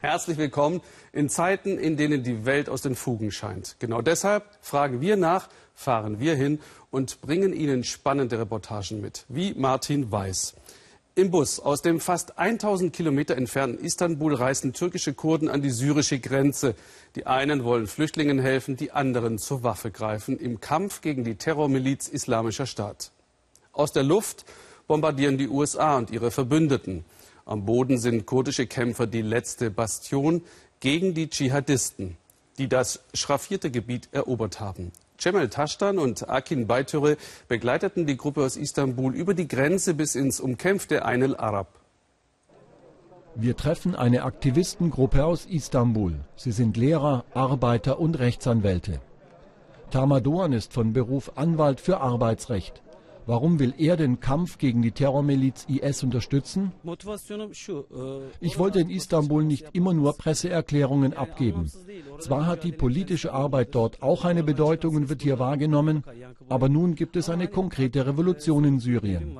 Herzlich willkommen in Zeiten, in denen die Welt aus den Fugen scheint. Genau deshalb fragen wir nach, fahren wir hin und bringen Ihnen spannende Reportagen mit, wie Martin Weiß. Im Bus aus dem fast 1000 Kilometer entfernten Istanbul reisen türkische Kurden an die syrische Grenze. Die einen wollen Flüchtlingen helfen, die anderen zur Waffe greifen im Kampf gegen die Terrormiliz Islamischer Staat. Aus der Luft bombardieren die USA und ihre Verbündeten. Am Boden sind kurdische Kämpfer die letzte Bastion gegen die Dschihadisten, die das schraffierte Gebiet erobert haben. Cemal Tashtan und Akin Baytöre begleiteten die Gruppe aus Istanbul über die Grenze bis ins umkämpfte Ayn al-Arab. Wir treffen eine Aktivistengruppe aus Istanbul. Sie sind Lehrer, Arbeiter und Rechtsanwälte. Tamar Doğan ist von Beruf Anwalt für Arbeitsrecht. Warum will er den Kampf gegen die Terrormiliz IS unterstützen? Ich wollte in Istanbul nicht immer nur Presseerklärungen abgeben. Zwar hat die politische Arbeit dort auch eine Bedeutung und wird hier wahrgenommen, aber nun gibt es eine konkrete Revolution in Syrien.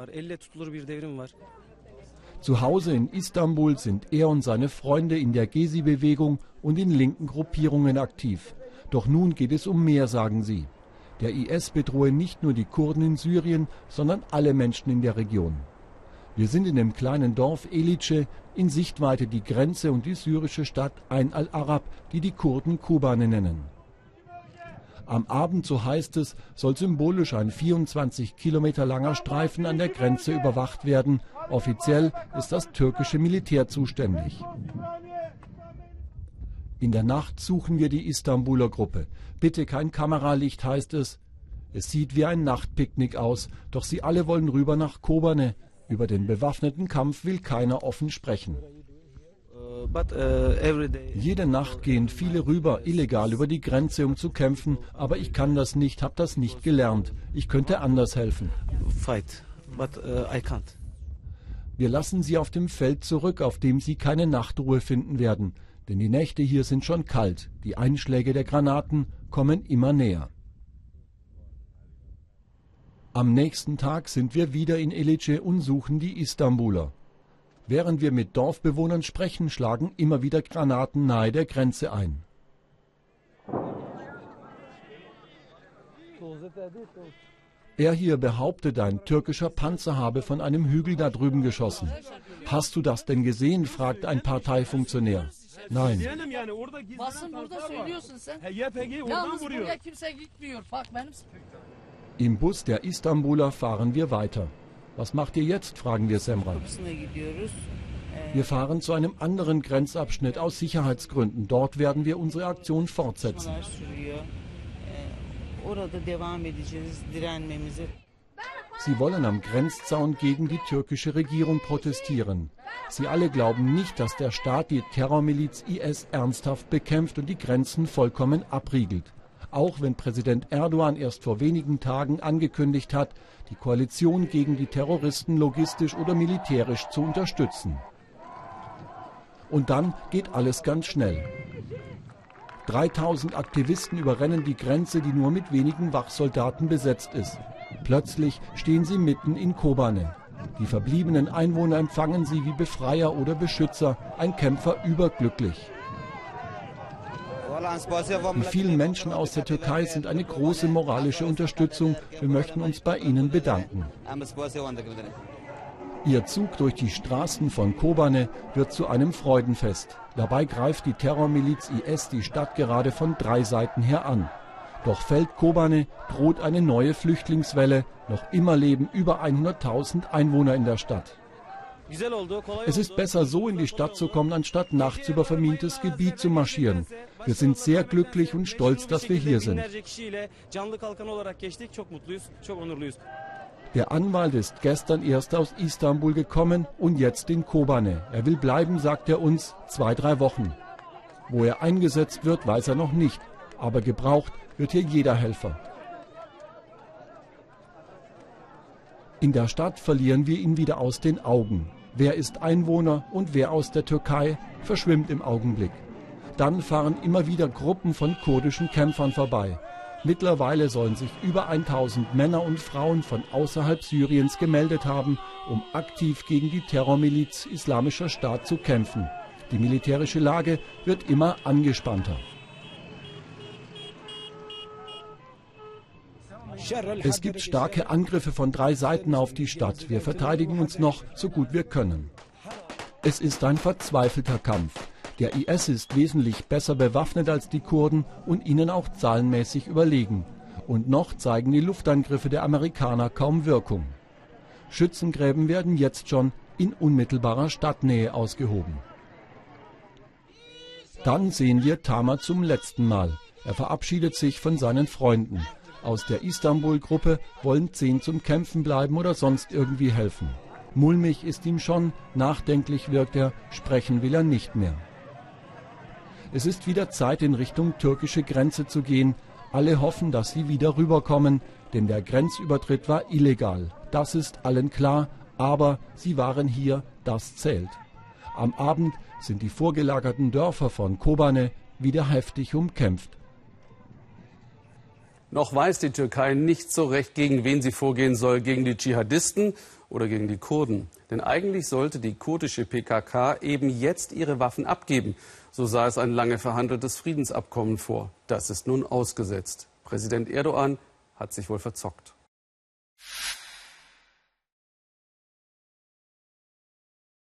Zu Hause in Istanbul sind er und seine Freunde in der Gezi-Bewegung und in linken Gruppierungen aktiv. Doch nun geht es um mehr, sagen sie. Der IS bedrohe nicht nur die Kurden in Syrien, sondern alle Menschen in der Region. Wir sind in dem kleinen Dorf Elice, in Sichtweite die Grenze und die syrische Stadt Ayn al-Arab, die die Kurden Kobane nennen. Am Abend, so heißt es, soll symbolisch ein 24 Kilometer langer Streifen an der Grenze überwacht werden. Offiziell ist das türkische Militär zuständig. In der Nacht suchen wir die Istanbuler Gruppe. Bitte kein Kameralicht, heißt es. Es sieht wie ein Nachtpicknick aus, doch sie alle wollen rüber nach Kobane. Über den bewaffneten Kampf will keiner offen sprechen. Jede Nacht gehen viele rüber, illegal über die Grenze, um zu kämpfen. Aber ich kann das nicht, habe das nicht gelernt. Ich könnte anders helfen. Wir lassen sie auf dem Feld zurück, auf dem sie keine Nachtruhe finden werden. Denn die Nächte hier sind schon kalt. Die Einschläge der Granaten kommen immer näher. Am nächsten Tag sind wir wieder in Elice und suchen die Istanbuler. Während wir mit Dorfbewohnern sprechen, schlagen immer wieder Granaten nahe der Grenze ein. Er hier behauptet, ein türkischer Panzer habe von einem Hügel da drüben geschossen. »Hast du das denn gesehen?« fragt ein Parteifunktionär. Nein. Im Bus der Istanbuler fahren wir weiter. Was macht ihr jetzt, fragen wir Semran. Wir fahren zu einem anderen Grenzabschnitt aus Sicherheitsgründen. Dort werden wir unsere Aktion fortsetzen. Sie wollen am Grenzzaun gegen die türkische Regierung protestieren. Sie alle glauben nicht, dass der Staat die Terrormiliz IS ernsthaft bekämpft und die Grenzen vollkommen abriegelt. Auch wenn Präsident Erdogan erst vor wenigen Tagen angekündigt hat, die Koalition gegen die Terroristen logistisch oder militärisch zu unterstützen. Und dann geht alles ganz schnell. 3000 Aktivisten überrennen die Grenze, die nur mit wenigen Wachsoldaten besetzt ist. Plötzlich stehen sie mitten in Kobane. Die verbliebenen Einwohner empfangen sie wie Befreier oder Beschützer, ein Kämpfer überglücklich. Die vielen Menschen aus der Türkei sind eine große moralische Unterstützung. Wir möchten uns bei Ihnen bedanken. Ihr Zug durch die Straßen von Kobane wird zu einem Freudenfest. Dabei greift die Terrormiliz IS die Stadt gerade von 3 Seiten her an. Doch fällt Kobane, droht eine neue Flüchtlingswelle. Noch immer leben über 100.000 Einwohner in der Stadt. Es ist besser, so in die Stadt zu kommen, anstatt nachts über vermintes Gebiet zu marschieren. Wir sind sehr glücklich und stolz, dass wir hier sind. Der Anwalt ist gestern erst aus Istanbul gekommen und jetzt in Kobane. Er will bleiben, sagt er uns, 2-3 Wochen. Wo er eingesetzt wird, weiß er noch nicht. Aber gebraucht wird hier jeder Helfer. In der Stadt verlieren wir ihn wieder aus den Augen. Wer ist Einwohner und wer aus der Türkei, verschwimmt im Augenblick. Dann fahren immer wieder Gruppen von kurdischen Kämpfern vorbei. Mittlerweile sollen sich über 1000 Männer und Frauen von außerhalb Syriens gemeldet haben, um aktiv gegen die Terrormiliz Islamischer Staat zu kämpfen. Die militärische Lage wird immer angespannter. Es gibt starke Angriffe von 3 Seiten auf die Stadt. Wir verteidigen uns noch, so gut wir können. Es ist ein verzweifelter Kampf. Der IS ist wesentlich besser bewaffnet als die Kurden und ihnen auch zahlenmäßig überlegen. Und noch zeigen die Luftangriffe der Amerikaner kaum Wirkung. Schützengräben werden jetzt schon in unmittelbarer Stadtnähe ausgehoben. Dann sehen wir Tamar zum letzten Mal. Er verabschiedet sich von seinen Freunden. Aus der Istanbul-Gruppe wollen 10 zum Kämpfen bleiben oder sonst irgendwie helfen. Mulmig ist ihm schon, nachdenklich wirkt er, sprechen will er nicht mehr. Es ist wieder Zeit, in Richtung türkische Grenze zu gehen. Alle hoffen, dass sie wieder rüberkommen, denn der Grenzübertritt war illegal. Das ist allen klar, aber sie waren hier, das zählt. Am Abend sind die vorgelagerten Dörfer von Kobane wieder heftig umkämpft. Noch weiß die Türkei nicht so recht, gegen wen sie vorgehen soll, gegen die Dschihadisten oder gegen die Kurden. Denn eigentlich sollte die kurdische PKK eben jetzt ihre Waffen abgeben. So sah es ein lange verhandeltes Friedensabkommen vor. Das ist nun ausgesetzt. Präsident Erdogan hat sich wohl verzockt.